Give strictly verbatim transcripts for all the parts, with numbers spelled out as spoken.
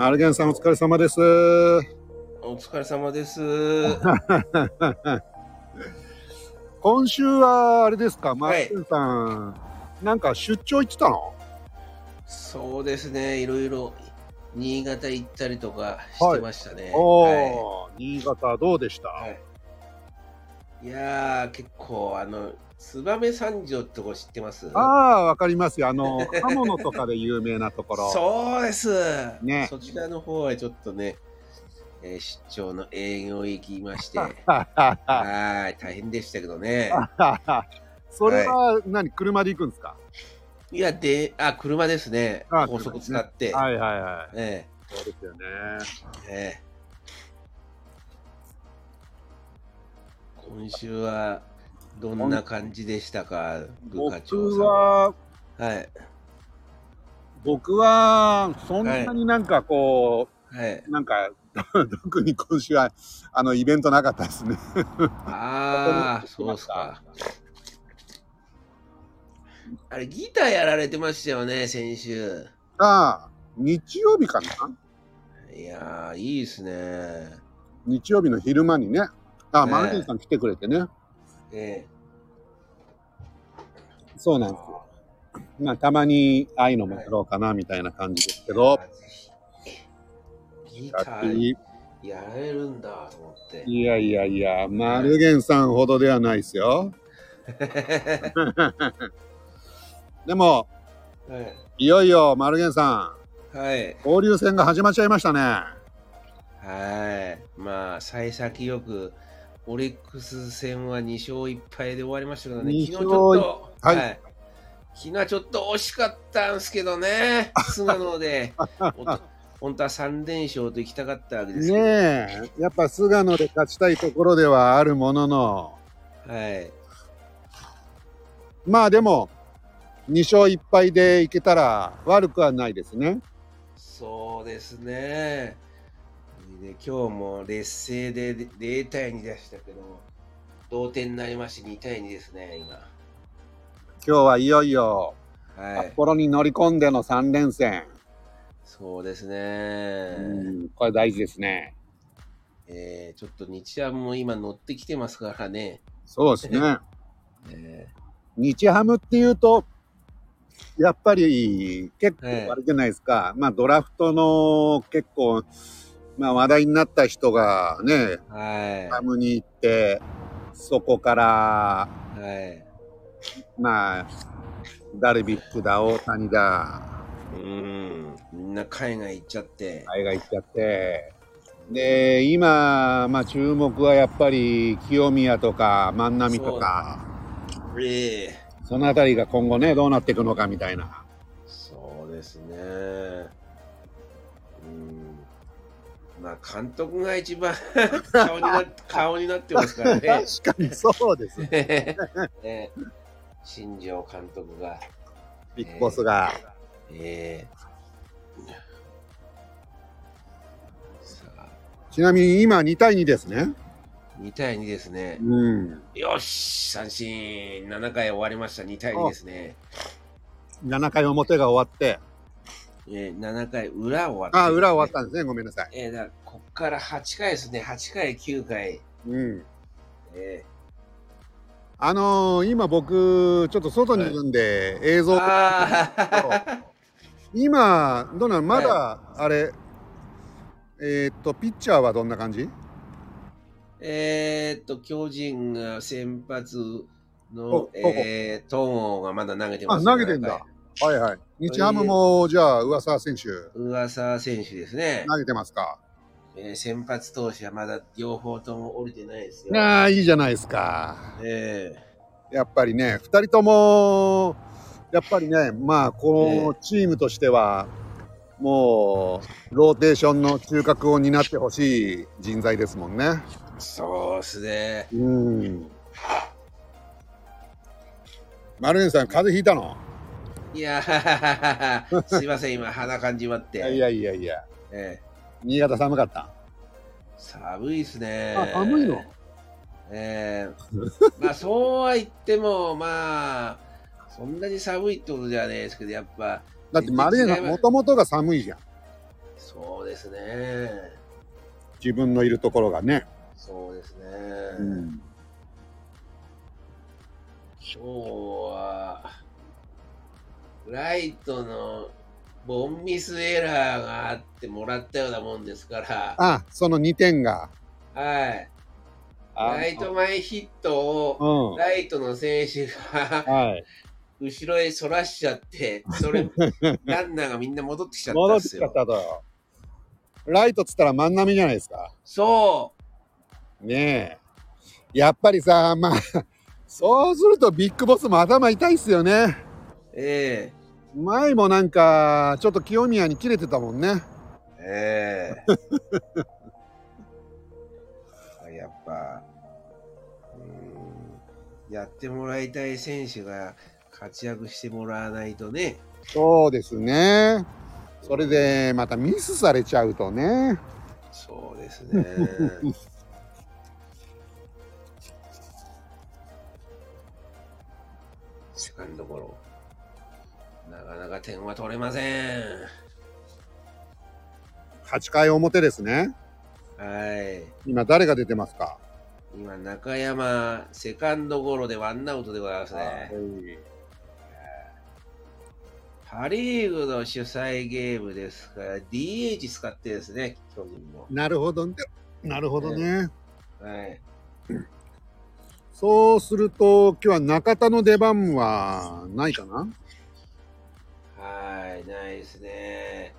マルゲンさんお疲れ様です。お疲れ様です今週はあれですか、マルゲンさん、はい、なんか出張行ってたの？そうですね、いろいろ新潟行ったりとかしてましたね、はいおはい、新潟どうでした？はい、いやー結構あの燕三条ってとこ知ってます？ああ、わかりますよ。あの刃物とかで有名なところそうです、ね、そちらの方はちょっとね、えー、出張の営業行きましてはい大変でしたけどねそれは何、はい、車で行くんですか？いやで、あ、車ですね。ああ、高速使って、ね、はいはいはい、ええ、そうですよね、ええ、今週はどんな感じでしたか、部課長さん？僕は、はい、僕はそんなになんかこう、はい、なんか特に今週はあのイベントなかったですねああそうですか。あれギターやられてましたよね先週。ああ、日曜日かな。いやーいいですね、日曜日の昼間にね。ああ、マルゲンさん来てくれてね。ええ、そうなんですよ。まあたまにああいうのもやろうかなみたいな感じですけど、はい、ギターやれるんだと思って。いやいやいや、マルゲンさんほどではないですよでも、はい、いよいよマルゲンさん、はい、交流戦が始まっちゃいましたね。はい、まあ幸先よくオリックス戦はに勝いち敗で終わりましたけどね。昨日ちょっと、はいはい、昨日はちょっと惜しかったんですけどね、菅野で本当はさん連勝といきたかったわけですけどね。え、やっぱ菅野で勝ちたいところではあるものの、はい、まあでもに勝いち敗でいけたら悪くはないですね。そうですね。で今日も劣勢でゼロたいにでしたけど同点になりましてにたいにですね。今今日はいよいよ札幌に乗り込んでのさん連戦、はい、そうですね、うん、これ大事ですね、えー、ちょっと日ハムも今乗ってきてますからね。そうですね、えー、日ハムっていうとやっぱり結構あれじゃないですか、はい、まあドラフトの結構まあ、話題になった人がね、はい、ハムに行ってそこから、はい、まあダルビッシュだ大谷だ、うん、みんな海外行っちゃって海外行っちゃってで今、まあ、注目はやっぱり清宮とか万波とか そ,、えー、そのあたりが今後ねどうなっていくのかみたいな。そうですね、うん、まあ、監督が一番顔になっ顔になってますからね確かにそうですね、えー、新庄監督がビッグボスが、えーえー、さあちなみに今にたいにですね。にたいにですね、うん、よし三振ななかい終わりました。にたいにですね。ななかい表が終わってえー、ななかい裏終わった、ね、あ裏終わったんですね。ごめんなさい、えー、だこっからはちかいですね。はちかいきゅうかい、うん、えー、あのー、今僕ちょっと外にいるんで、はい、映像あ今どうなのまだ、はい、あれえー、っとピッチャーはどんな感じ？えー、っと巨人が先発の戸郷、えー、がまだ投げてます、ね、あ投げてんだ。はいはい。日ハムもじゃあ上沢選手、上沢選手ですね。投げてますか？えー、先発投手はまだ両方とも降りてないですよ。ああいいじゃないですか。えー、やっぱりねふたりともやっぱりねまあこのチームとしてはもうローテーションの中核を担ってほしい人材ですもんね。そうですね。うん。マルゲンさん風邪ひいたの？いやーすいません今鼻感じまっていやいやいやいや、えー、新潟寒かった？寒いっすね。あ寒いの？えー、まあそうは言ってもまあそんなに寒いってことじゃないですけどやっぱだってマルゲンさんもともとが寒いじゃん。そうですね。自分のいるところがね。そうですね。うん、今日はライトのボンミスエラーがあってもらったようなもんですから。あ、そのにてんが。はい。ライト前ヒットをライトの選手が、うんはい、後ろへそらしちゃって、それランナーがみんな戻ってきちゃったんですよ。戻ってきちゃったと。ライトっつったら真ん中じゃないですか。そう。ねえ。やっぱりさ、まあそうするとビッグボスも頭痛いっすよね。ええ。前もなんかちょっと清宮に切れてたもんね。ええ。やっぱうんやってもらいたい選手が活躍してもらわないとね。そうですね。それでまたミスされちゃうとね。そうですね。セカンドゴロ。なかなか点は取れません。はちかい表ですね。はい。今誰が出てますか？今中山セカンドゴロでワンアウトでございますね。はい。パリーグの主催ゲームですから ディーエイチ 使ってですね、巨人も。なるほどね。なるほどね。はい。そうすると今日は中田の出番はないかな？はい、ないですね。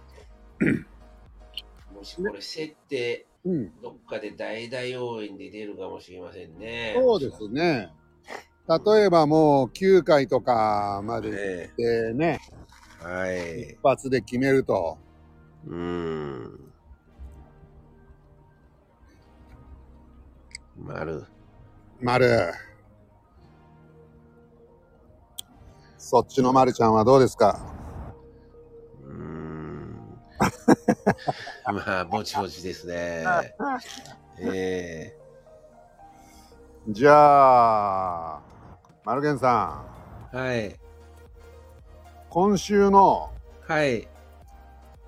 もしこれ競って、うん、どっかで代打応援で出るかもしれませんね。そうですね。例えばもうきゅうかいとかまで行ってね。えーはい、一発で決めると、うーん、丸、丸、そっちの丸ちゃんはどうですか？うーん、まあぼちぼちですね。えー、じゃあ丸源さん、はい。今週の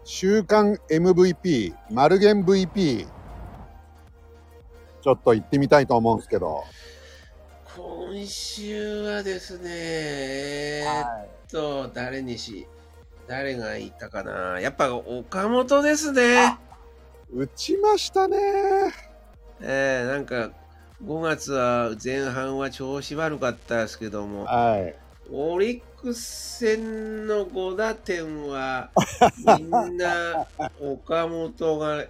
週間 エムブイピー、マルゲン ブイピー ちょっと行ってみたいと思うんですけど、今週はですね、えー、っと誰にし誰がいたかな、やっぱ岡本ですね。打ちましたね。えー、なんかごがつは前半は調子悪かったですけども、はい、オリック戦のごだてんはみんな岡本が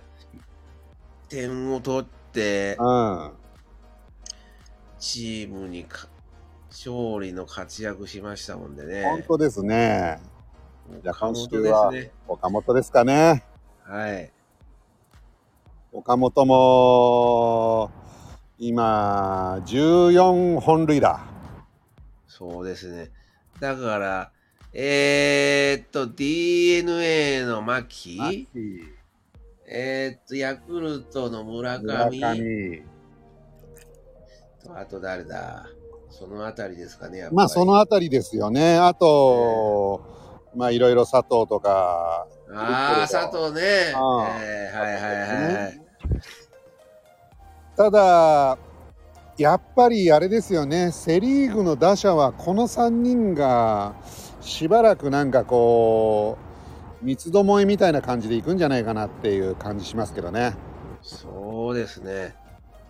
点を取ってチームにか勝利の活躍しましたもんでね。本当ですね。じゃあ今週は岡本ですかね。はい。岡本も今じゅうよんほんるいだ。そうですね。だから、えー、っと、ディーエヌエー の牧、えー、っと、ヤクルトの村上、村上とあと誰だ、そのあたりですかね、やっぱり。まあ、そのあたりですよね。あと、えー、まあ、いろいろ佐藤とか。ああ、佐藤ね。あえー、はいはいはい。ただ、やっぱりあれですよね、セリーグの打者はこのさんにんがしばらくなんかこう三つどもえみたいな感じでいくんじゃないかなっていう感じしますけどね。そうですね、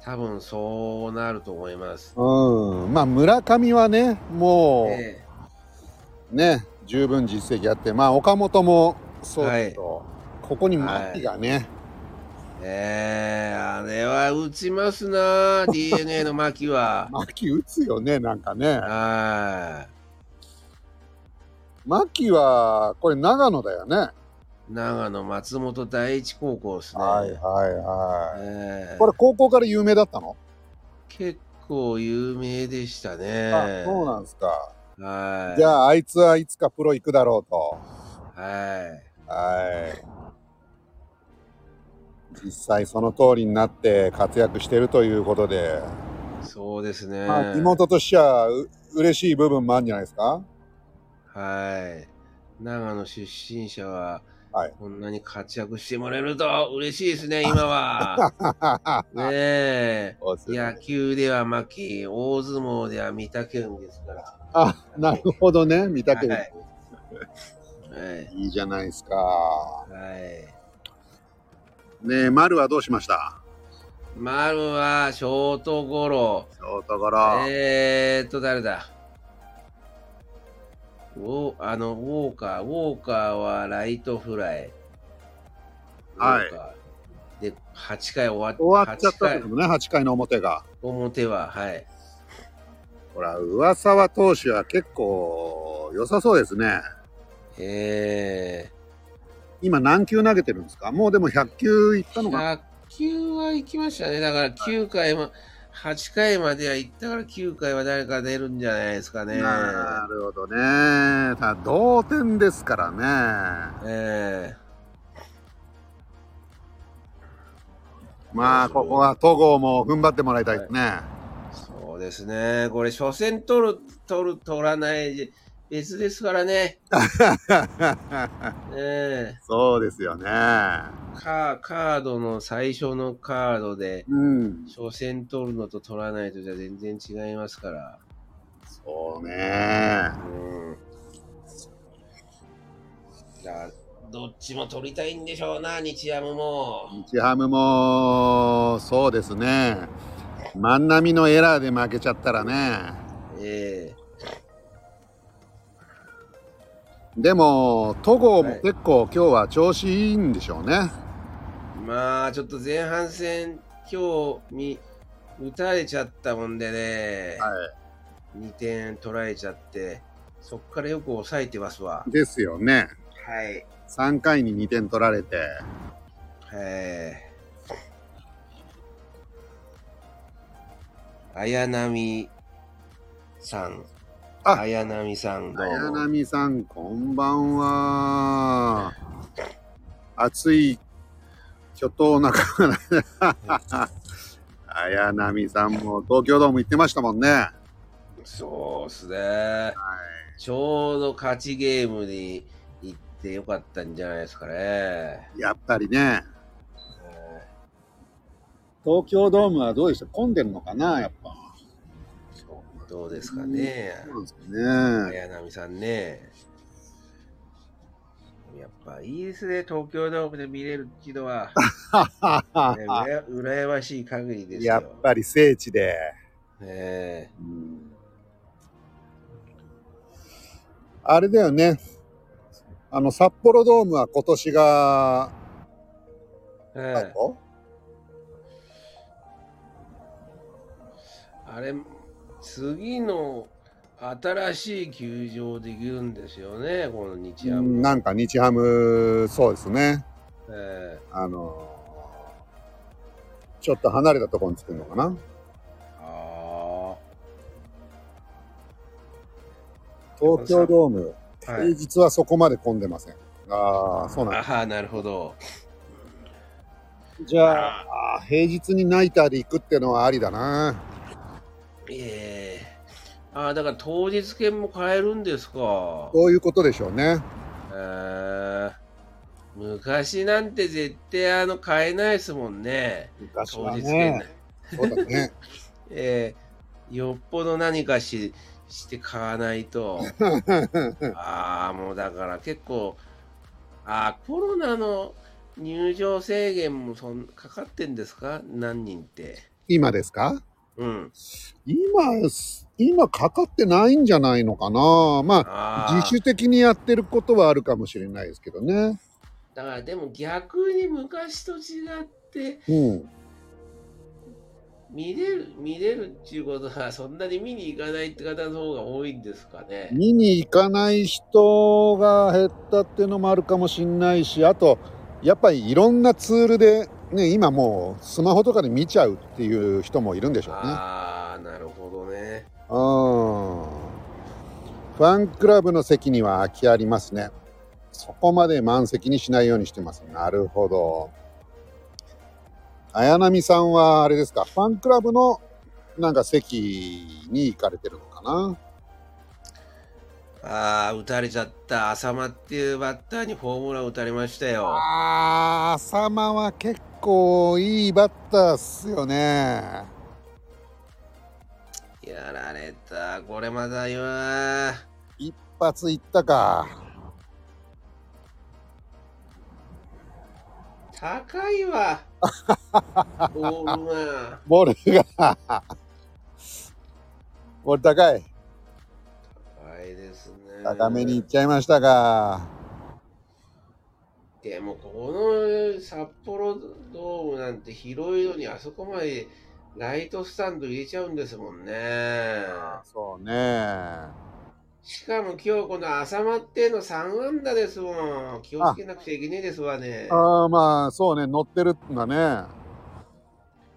多分そうなると思います。うん、まあ村上はねもう、ええ、ね十分実績あって、まあ岡本もそうだけど、はい、ここに牧がね、はい、えー、あれは打ちますな。ディーエヌエー の牧は牧打つよね、なんかね。はい、牧はこれ長野だよね。長野松本第一高校ですね。はいはいはい、えー、これ高校から有名だったの？結構有名でしたね。あ、そうなんですか。はい、じゃああいつはいつかプロ行くだろうと。はいはい、実際その通りになって活躍しているということで、そうですね、まあ、妹としてはう嬉しい部分もあるんじゃないですか。はい、長野出身者ははい、こんなに活躍してもらえると嬉しいですね、今は。ねえ、野球では牧、大相撲では御嶽海ですから。あ、なるほどね、御嶽海。はいはい、いいじゃないですか。はい、ねえ、丸はどうしました？丸はショートゴロ。ショートゴロ。えーっと誰だ。おあのウォーカーウォーカーはライトフライ。はい。ではちかい終わっ終わっちゃったけどね、はちかいの表が。表ははい。ほら上沢投手は結構良さそうですね。えー。今何球投げてるんですか？もうでもひゃっきゅういったのか。きゅうは行きましたね。だからきゅうかいもはちかいまでは行ったから、きゅうかいは誰か出るんじゃないですかね。なるほどね。ただ同点ですからね。えー、まあここは戸郷も踏ん張ってもらいたいですね。はい、そうですね。これ初戦取る取る取らない別ですからね。えー、そうですよね。カードの最初のカードで、うん、初戦取るのと取らないとじゃ全然違いますから。そうね、うん。じゃあどっちも取りたいんでしょうな、日ハムも。日ハムもそうですね。万波のエラーで負けちゃったらね。ええー。でも戸郷も結構今日は調子いいんでしょうね。はい、まあちょっと前半戦今日に打たれちゃったもんでね、はい、にてん取られちゃって、そこからよく抑えてますわ。ですよね。はい。さんかいににてん取られて、はい。綾波さん。綾波さん、どうも。綾波さん、こんばんは。暑い巨頭なかな綾波さんも東京ドーム行ってましたもんね。そうですね、はい、ちょうど勝ちゲームに行ってよかったんじゃないですかね、やっぱりね。東京ドームはどうでした？混んでるのかな、やっぱ。どうですかね。綾波さんね。やっぱいいですね。東京ドームで見れるっていうのは、ね、うらやましい限りですよ。やっぱり聖地で。ね、うん、あれだよね。あの札幌ドームは今年が最後？あれ。次の新しい球場できるんですよね、この日ハム。なんか日ハム、そうですね、えー、あのちょっと離れたところに作るのかな。あ、東京ドーム、平日はそこまで混んでません。はい、ああ、そうなんです。ああ、なるほど。じゃあ、平日にナイターで行くっていうのはありだな。えー、ああ、だから当日券も買えるんですか。そういうことでしょうね。あ、昔なんて絶対あの買えないですもんね。昔はね。当日券。そうだね。えー、よっぽど何かし、して買わないと。ああ、もうだから結構、ああ、コロナの入場制限もそんかかってんですか？何人って。今ですか？うん、今、今かかってないんじゃないのかな。まあ、あ、自主的にやってることはあるかもしれないですけどね。だからでも逆に昔と違って、うん、見れる、見れるっていうことはそんなに見に行かないって方の方が多いんですかね。見に行かない人が減ったっていうのもあるかもしれないし、あとやっぱりいろんなツールでね、今もうスマホとかで見ちゃうっていう人もいるんでしょうね。ああ、なるほどね。うん。ファンクラブの席には空きありますね。そこまで満席にしないようにしてます。なるほど。綾波さんはあれですか、ファンクラブのなんか席に行かれてるのかな。ああ、打たれちゃった浅間っていうバッターにホームラン打たれましたよ。ああ、浅間は結構いいバッターっすよね。やられた、これまだよ。一発いったか。高いわ。ボールが。ボールが。ボール高い。ですね、高めに行っちゃいましたが、でもこの札幌ドームなんて広いのにあそこまでライトスタンド入れちゃうんですもんね。そうね。しかも今日この浅間ってのさん安打ですもん。気をつけなくちゃいけないですわね。ああ、まあそうね、乗ってるんだね、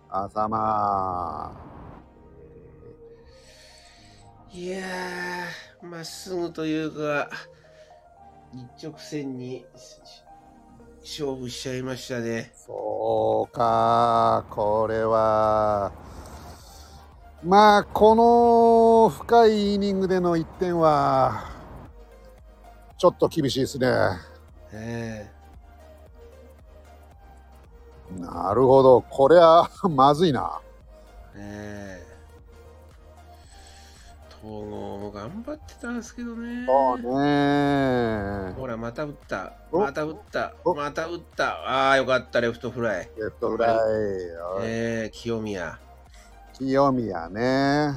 浅間。いやー、まっすぐというか一直線に勝負しちゃいましたね。そうか、これはまあこの深いイニングでのいってんはちょっと厳しいですね。えー、なるほど、これはまずいな。えーもう頑張ってたんですけどね。そうね。ほらまた打った、また打った、また打った。ああ、よかったレフトフライ。レフトフライ。ええー、清宮。清宮ね。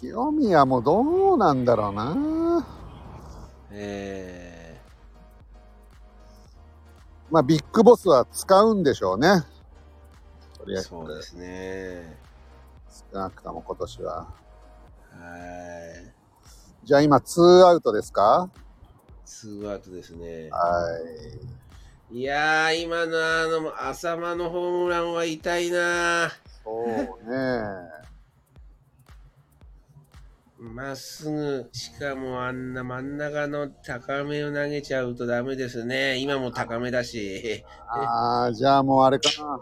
清宮もどうなんだろうな。ええー。まあビッグボスは使うんでしょうね。とりあえずそうですね。少なくとも今年は。はい。じゃあ今ツーアウトですか？ツーアウトですね。はい。いやー、今のあの浅間のホームランは痛いな。そうね。まっすぐ、しかもあんな真ん中の高めを投げちゃうとダメですね。今も高めだし。ああ、じゃあもうあれかな。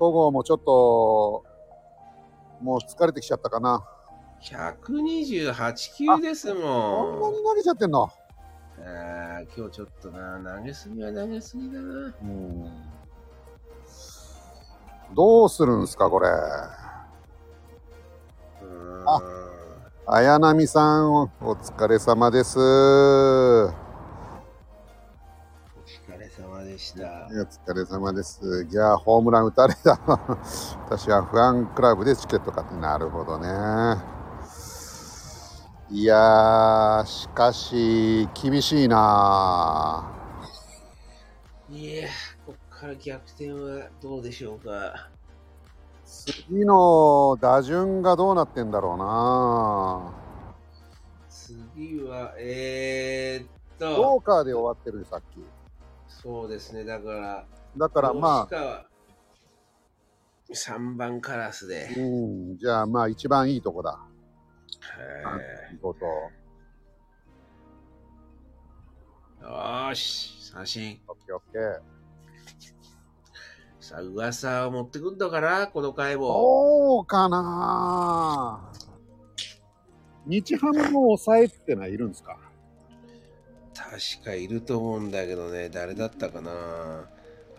戸郷もちょっと。もう疲れてきちゃったかな。ひゃくにじゅうはちきゅうですもん。こんなに投げちゃってんの。ああ、今日ちょっとな、投げすぎは投げすぎだな。うん、どうするんですかこれ。うん、あ、綾波さんお疲れ様です。お疲れ様でした。お疲れ様です。じゃあホームラン打たれた私は不安クラブでチケット買って。なるほどね。いやー、しかし厳しいな。いや、こっから逆転はどうでしょうか。次の打順がどうなってんだろうな。次はえーっとウォーカーで終わってるさっき。そうですね、だからだからまあさんばんカラスで、うん、じゃあまあ一番いいとこだ。へー、ことよーし、三振。オッケーオッケー。さあ噂を持ってくんのかなこの回も。そうかな。日ハムも抑えってのはいるんですか。確かいると思うんだけどね、誰だったかな。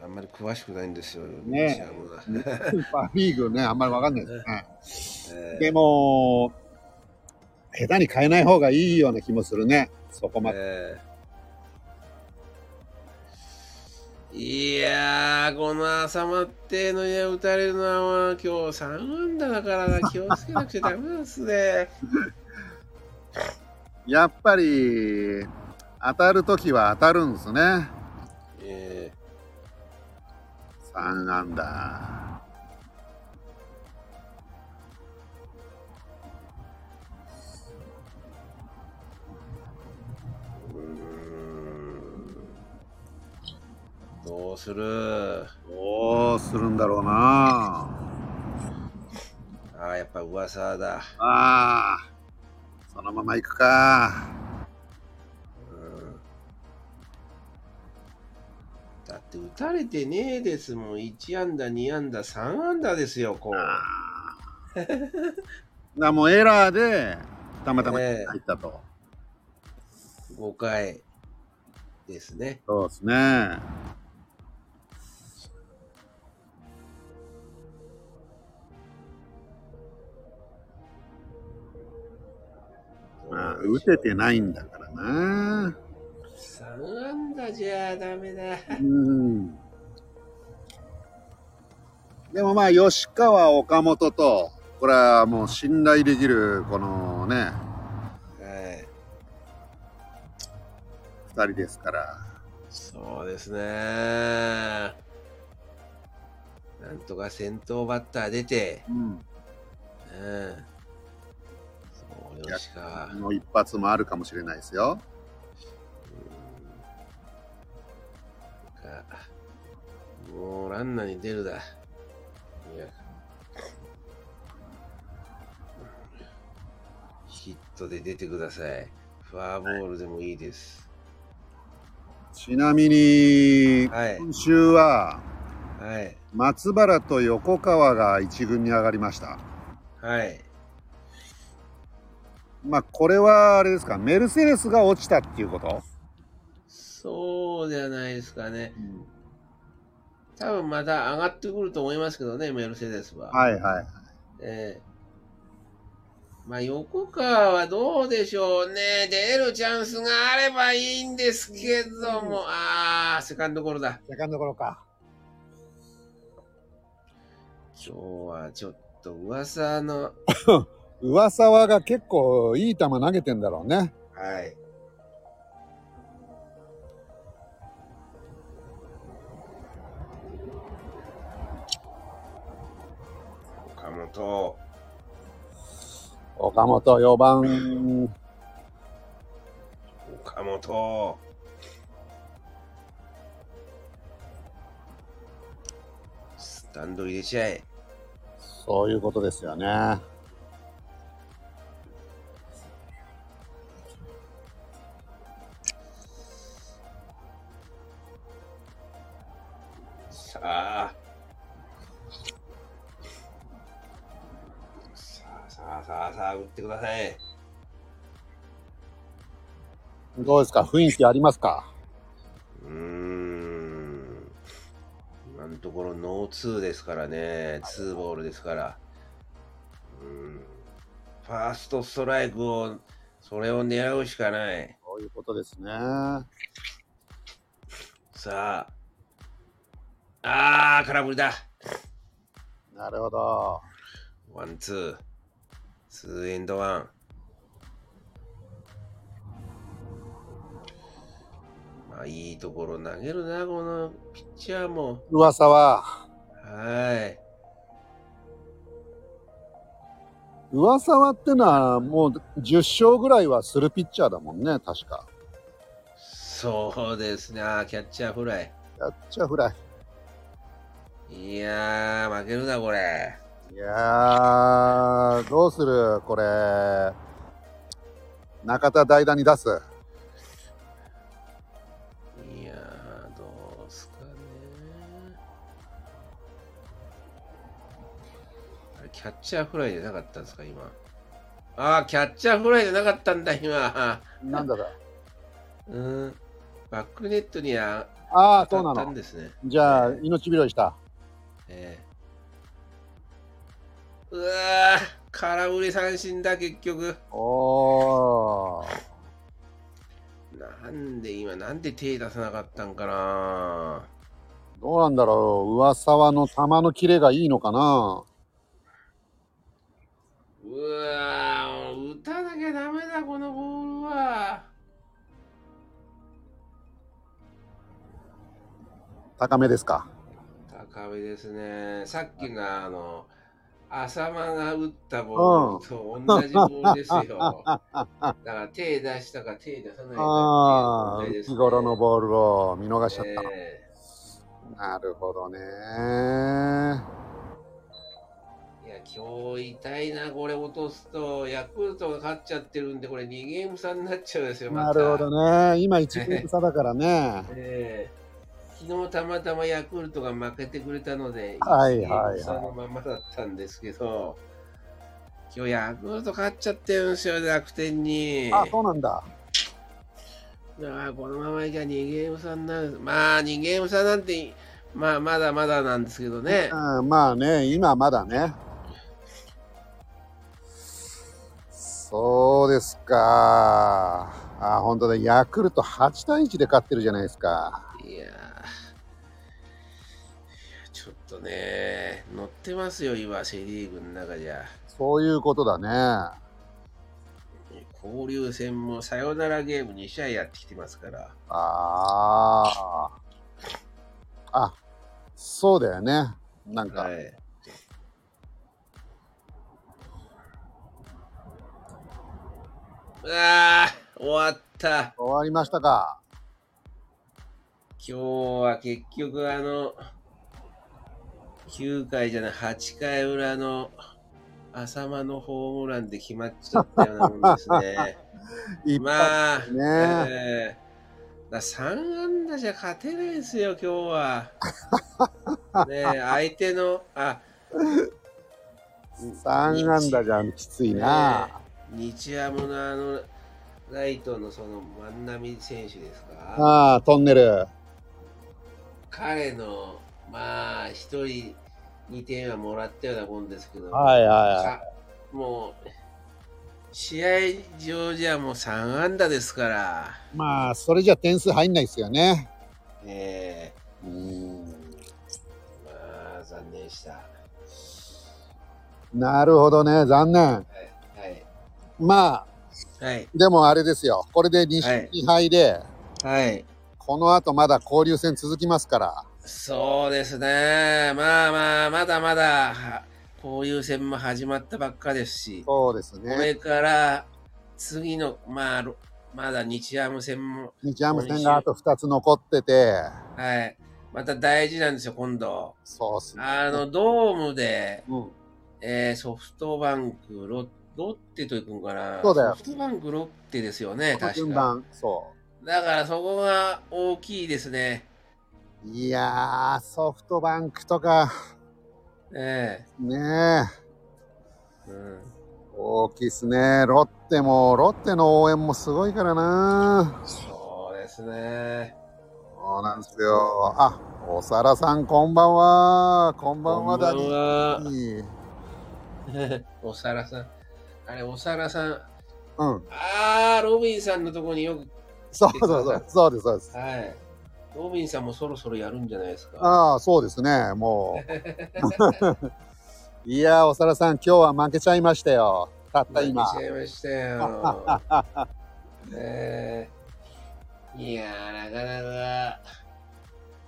あんまり詳しくないんですよね。スーパーリーグね、あんまり分かんないですね。えー、でも下手に変えない方がいいような気もするね、そこまで。えー、いやー、この浅間ってのに打たれるのは今日さん安打だから気をつけなくちゃダメですね。やっぱり当たるときは当たるんですね。えーさん安打。うーん、どうするどうするんだろうな。ああ、やっぱ噂だ。ああ、そのまま行くか。だって打たれてねえですもん。いち安打に安打さん安打ですよこう。だもうエラーでたまたま入ったと、えー、ごかいですね。そうですね。まあ打ててないんだからな。さんあんだじゃダメだ。うん。でもまあ吉川、岡本とこれはもう信頼できるこのね、はい、ふたりですから。そうですね。なんとか先頭バッター出て、うん。うんの一発もあるかもしれないですよ。うん、もうランナーに出るだ。いやヒットで出てください。フォアボールでもいいです。はい、ちなみに、はい、今週は、はい、松原と横川が一軍に上がりました。はい。まあこれはあれですか、メルセデスが落ちたっていうこと？そうじゃないですかね、うん、多分また上がってくると思いますけどね、メルセデスは。はいはいはい、えー、まあ横川はどうでしょうね。出るチャンスがあればいいんですけども、うん、ああセカンドゴロだ。セカンドゴロか。今日はちょっと噂の上沢が結構いい球投げてんだろうね。はい。岡本。岡本よんばん。岡本。スタンド入れちゃえ。そういうことですよね。ああさあさあさあさあ打ってください。どうですか、雰囲気ありますか？うーん、今のところノーツーですからね、ツーボールですから。うーん、ファーストストライクをそれを狙うしかない。そういうことですね。さああー、空振りだ。なるほど。ワンツー、ツーエンドワン。まあいいところ投げるな、このピッチャーも。噂は。はい。噂はってのはもうじゅっしょうぐらいはするピッチャーだもんね、確か。そうですね。あー、キャッチャーフライ。キャッチャーフライ。いやー、負けるな、これ。いやー、どうするこれ。中田代打に出す。いやー、どうすかね。キャッチャーフライじゃなかったんですか、今。あー、キャッチャーフライじゃなかったんだ、今。なんだか。うん。バックネットには当たったんですね。じゃあ、命拾いした。えー、うわー、空振り三振だ結局。おー、なんで今なんで手出さなかったんかな。どうなんだろう、上沢の球のキレがいいのかな。うわー、打たなきゃダメだこのボールは。高めですか。高めですね。さっきのあの浅間が打ったボールと同じボールですよ。だから手出したか手出さないかっていう問題ですね。日頃のボールを見逃しちゃった、えー、なるほどね。いや今日痛いな、これ落とすとヤクルトが勝っちゃってるんで、これにゲームさになっちゃうんですよ、また。なるほどね。今いちゲームさだからね。えー昨日たまたまヤクルトが負けてくれたので、はいはいはい、そのままだったんですけど、今日ヤクルト勝っちゃってるんですよ、楽天に。あ、そうなんだ。だからこのままいけばにゲーム差になる。まあにゲーム差なんて、まあまだまだなんですけどね。うん、まあね、今まだね。そうですか。あ、本当だ。ヤクルトはちたいいちで勝ってるじゃないですか。いやー、いやちょっとね、乗ってますよ、今、セ・リーグの中じゃ。そういうことだね。交流戦もサヨナラゲームにしあいやってきてますから。ああ。あ、そうだよね。なんか。はい、ああ、終わった。終わりましたか。今日は結局、あの、きゅうかいじゃない、はちかいうらの浅間のホームランで決まっちゃったようなもんですね。一発ね。まあ、えー、ださんあんだじゃ勝てないですよ、今日は。ねえ、相手の、あ、さんあんだじゃきついな。ね、日ハムのあのライトのその万波選手ですか。ああ、トンネル。彼のまあ一人にてんはもらったようなもんですけど、はいはいはい、もう試合上じゃもうさんあんだですから。まあそれじゃ点数入んないですよね。ええー。うん。まあ残念でした。なるほどね、残念。はいはい。まあ、はい、でもあれですよ、これでにしょうにはいで、はいはい、このあとまだ交流戦続きますから。そうですね、まあまあまだまだ交流戦も始まったばっかですし、そうですね、これから次の、まあ、まだ日ハム戦も、日ハム戦があとふたつ残ってて、はい、また大事なんですよ、今度。そうですね、あのドームで、うん、えー、ソフトバンクロッテロッテといくんかな。そうだよ。ソフトバンクロッテですよね、確か。そう。だからそこが大きいですね。いやー、ソフトバンクとか、ええ、ねえ、うん、大きいですね。ロッテもロッテの応援もすごいからな。そうですね。そうなんですよ。あ、おさらさん、こんばんは。こんばんはだに。おさらさん。あれ、おさらさん、うん、ああ、ロビンさんのところによく、そうそうそう、そうですそうです、はい、ロビンさんもそろそろやるんじゃないですか。ああ、そうですね、もういやー、おさらさん、今日は負けちゃいましたよ、たった今負けちゃいましたよねー、いやー、なかなか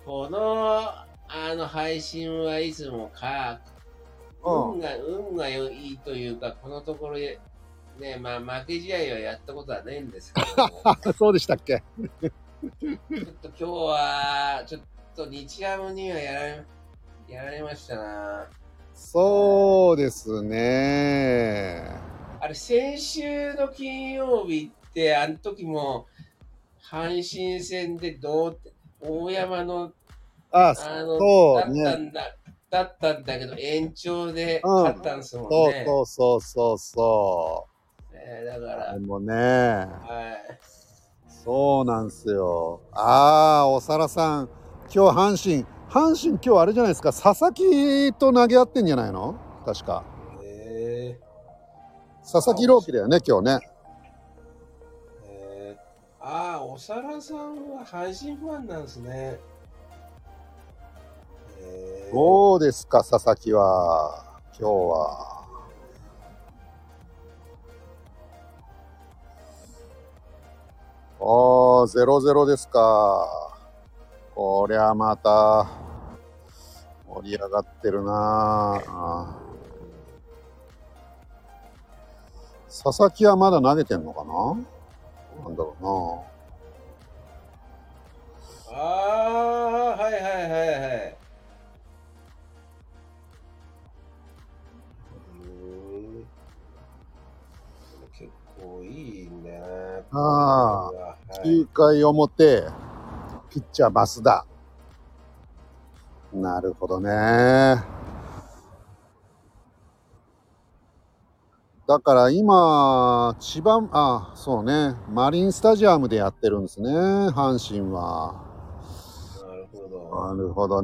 このあの配信はいつもか運が、運が良いというか、このところで、ね、まあ、負け試合はやったことはないんですけど。そうでしたっけちょっと今日は、ちょっと日ハムにはやられ、やられましたな。そうですね。あれ、先週の金曜日って、あの時も、阪神戦でどう、大山の、あ、あの、そうね、だったんだ。だったんだけど延長で勝ったんですもんね、うん、そうそうそうそう、えー、だからでもね、はい、そうなんですよ。ああ、おさらさん、今日阪神阪神今日あれじゃないですか、佐々木と投げ合ってんじゃないの、確か、えー、佐々木朗希だよね今日ね、えー、ああ、おさらさんは阪神ファンなんですね。どうですか、佐々木は今日は。ああ、ゼロゼロですか。こりゃまた盛り上がってるな。佐々木はまだ投げてんのかな、なんだろうな。ああ、はいはいはいはい、いいね。ああ、はい、きゅうかいおもて、ピッチャー増田。なるほどね。だから今千葉、あ、そうね、マリンスタジアムでやってるんですね、阪神は。なるほど。なるほど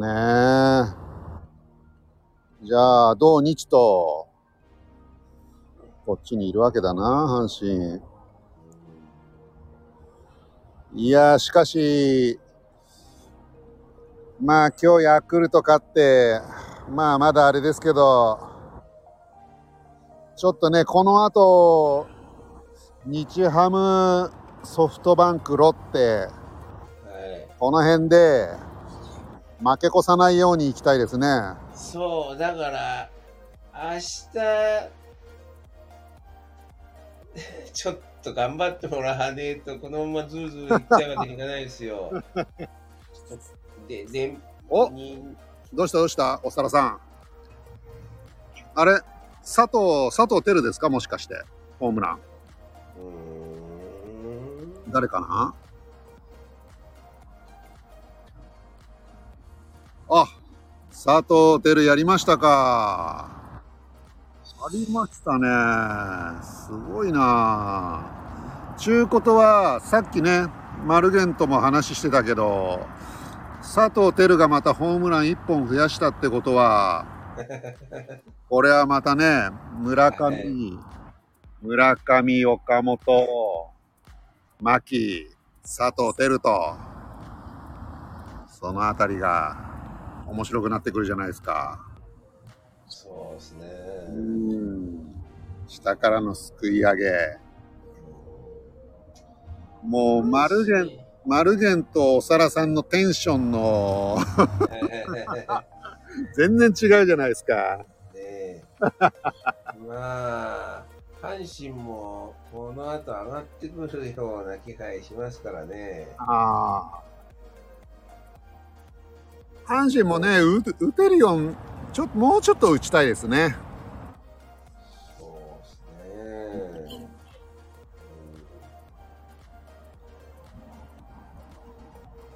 ね。じゃあ同日とこっちにいるわけだな、阪神。いや、しかしまあ今日ヤクルト勝って、まあまだあれですけど、ちょっとね、この後、日ハム、ソフトバンク、ロッテ、はい、この辺で負け越さないようにいきたいですね。そう、だから、明日、ちょっと頑張ってもらわねえと、このままズルズルいっちゃうわけにいかないですよ。ででおどうしたどうしたおさらさん、あれ佐藤佐藤輝ですか、もしかして。ホームラン、うーん、誰かなあ。佐藤輝やりましたか。ありましたね、すごいな。ちゅうことはさっきね丸源とも話してたけど、佐藤輝がまたホームランいっぽん増やしたってことはこれはまたね、村上、はい、村上、岡本、牧、佐藤輝とそのあたりが面白くなってくるじゃないですか。そうですね、うん、下からのすくい上げ、もう丸源マルゲンとおさらさんのテンションの全然違うじゃないですか。ね、まあ阪神もこの後上がってくるような気配しますからね。ああ、阪神もね、う打てるようちょっともうちょっと打ちたいですね。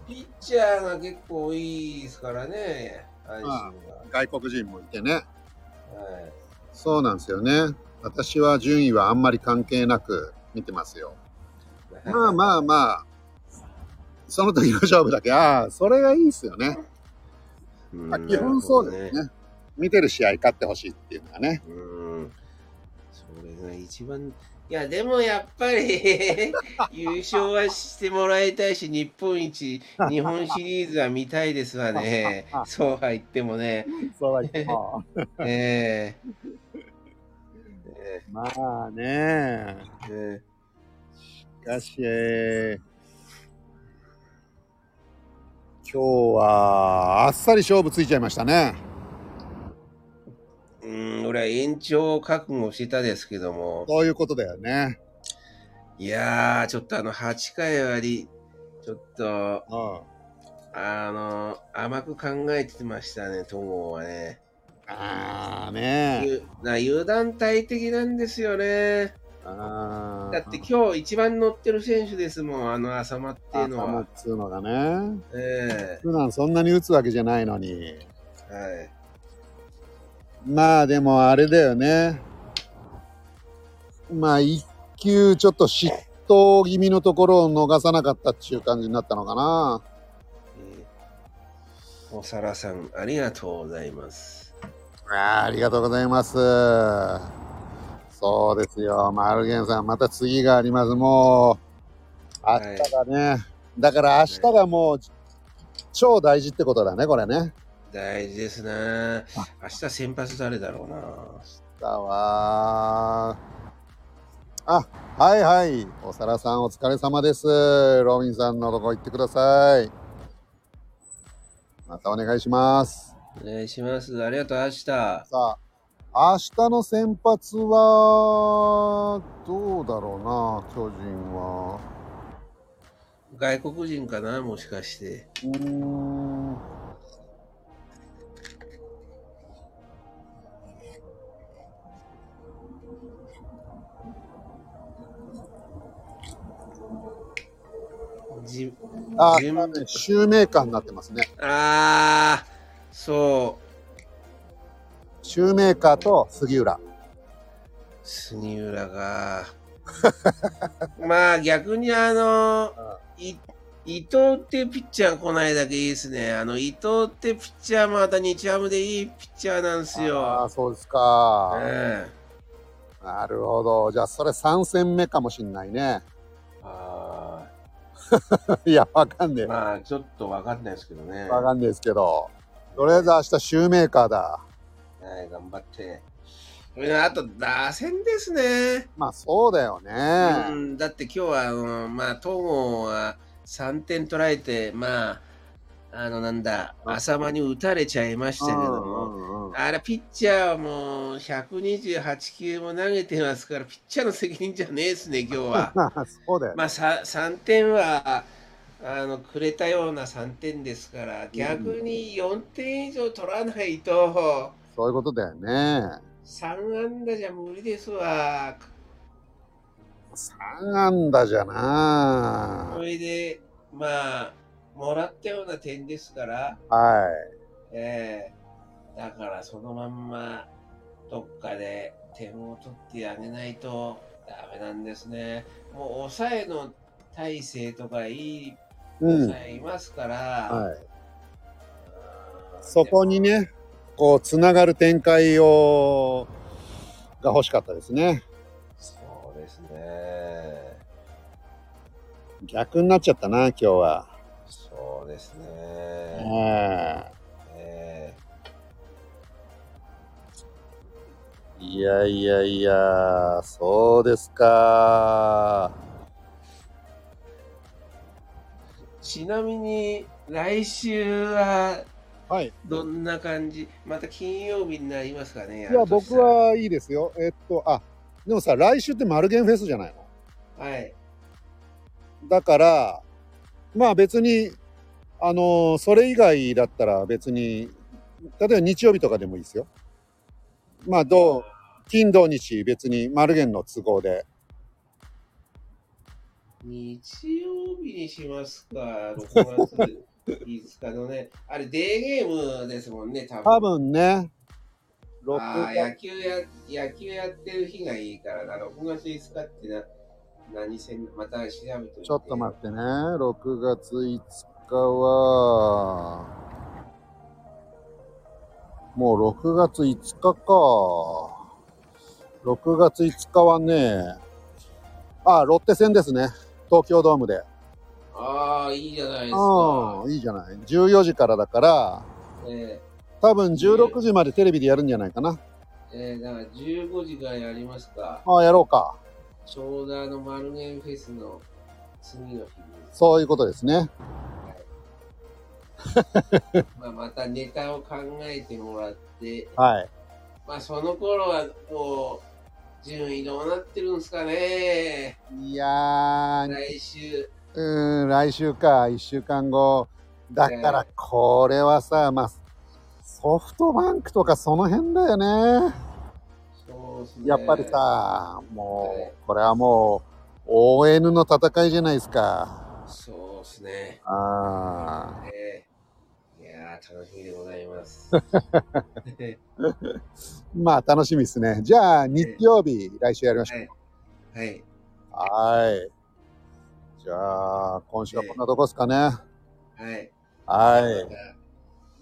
ピッチャーが結構多いですからね、阪神は。外国人もいてね、はい、そうなんですよね。私は順位はあんまり関係なく見てますよ。まあまあまあその時の勝負だけ、ああそれがいいですよね。まあ、基本そうですね、見てる試合勝ってほしいっていうのはね、うん、それが一番。いやでもやっぱり優勝はしてもらいたいし、日本一、日本シリーズは見たいですわね。そうは言ってもね。そうは言っても。ええ。まあね。ええ。しかし、えー、今日はあっさり勝負ついちゃいましたね。うん、俺は延長を覚悟してたですけども。そういうことだよね。いやー、ちょっとあのはちかいはりちょっと、うん、あの甘く考えてましたね、戸郷はね。ああね、な油断大敵なんですよね。あ、だって今日一番乗ってる選手ですもん、あの浅間っていうのは。浅間っつうのがね、えー、普段そんなに打つわけじゃないのに。はい、まあでもあれだよね、まあ一球ちょっと失投気味のところを逃さなかったっていう感じになったのかな。おさらさんありがとうございます。 あ, ありがとうございます。そうですよ、マルゲンさんまた次があります。もう明日がね、はい、だから明日がもう超大事ってことだね、これね。大事ですね。明日先発誰だろうな。明日は、あ、はいはい、おさらさんお疲れ様です。ロビンさんのとこ行ってください。またお願いします。お願いします。ありがとう。明日、さあ明日の先発はどうだろうな。巨人は外国人かな、もしかして。うーん、あ、シューメーカーになってますね。ああ、そう。シューメーカーと杉浦。杉浦がまあ逆にあの伊藤ってピッチャー来ないだけいいですね。あの伊藤ってピッチャーまた日ハムでいいピッチャーなんですよ。ああそうですか、ね、なるほど。じゃあそれさん戦目かもしんないね。あいやわかんねえ、まあちょっとわかんないですけどね。わかんないですけど、とりあえず明日シューメーカーだ。はい、頑張って。あと打線ですね。まあそうだよね。うん、だって今日はあのまあ東郷はさんてん取られて、まああのなんだ浅間に打たれちゃいましたけども、うんうん、あれピッチャーはもうひゃくにじゅうはち球も投げてますからピッチャーの責任じゃねえですね今日は。そうだよね。まあささんてんは。あのくれたようなさんてんですから逆によんてん以上取らないと、うん、そういうことだよね。さん安打じゃ無理ですわ。さん安打じゃな。それでまあもらったような点ですから、はいえー、だからそのまんまどっかで点を取ってあげないとダメなんですね。もう抑えの大勢とかいいいますから、うんはい、そこにねこうつながる展開をが欲しかったですね。そうですね。逆になっちゃったな今日は。そうですね。はい、えー、いやいやいやそうですか。ちなみに来週はどんな感じ、はい、また金曜日になりますかね。いや僕はいいですよ。えっとあでもさ来週って丸源フェスじゃないの。はいだからまあ別にあのそれ以外だったら別に例えば日曜日とかでもいいですよ。まあどう金土日別に丸源の都合で日曜日にしますか。ろくがついつかのねあれデーゲームですもんね多分。多分ね。ああ野球や野球やってる日がいいからな。ろくがついつかってな何戦また調べてみて。ちょっと待ってね。ろくがついつかはもうろくがついつかか。ろくがついつかはね。ああロッテ戦ですね。東京ドームで。ああいいじゃないですか。いいじゃない。じゅうよじからだから、えー、多分じゅうろくじまでテレビでやるんじゃないかな。えー、だからじゅうごじからやりますか。ああやろうか。ちょうどあの丸源フェスの次の日に。そういうことですね。はい、まあまたネタを考えてもらって。はい。まあその頃はこう。順位どうなってるんですかね。いやー来週うーん来週かいっしゅうかんごだからこれはさまあソフトバンクとかその辺だよね。そうですね。やっぱりさもう、はい、これはもう オーエヌ の戦いじゃないですか。そうですね。ああ、えー、いやー楽しみでございます。まあ楽しみですね。じゃあ日曜日、えー、来週やりましょう。はいはい、はいじゃあ今週はこんなとこですかね、えー、はいはい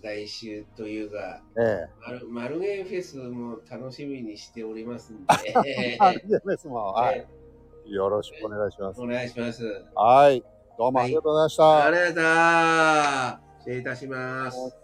来週というか、えー、マルゲンフェスも楽しみにしておりますんでマルゲンフェスも、はいえー、よろしくお願いします。お願いします。はいどうもありがとうございました、はい、ありがとうございました。失礼いたします。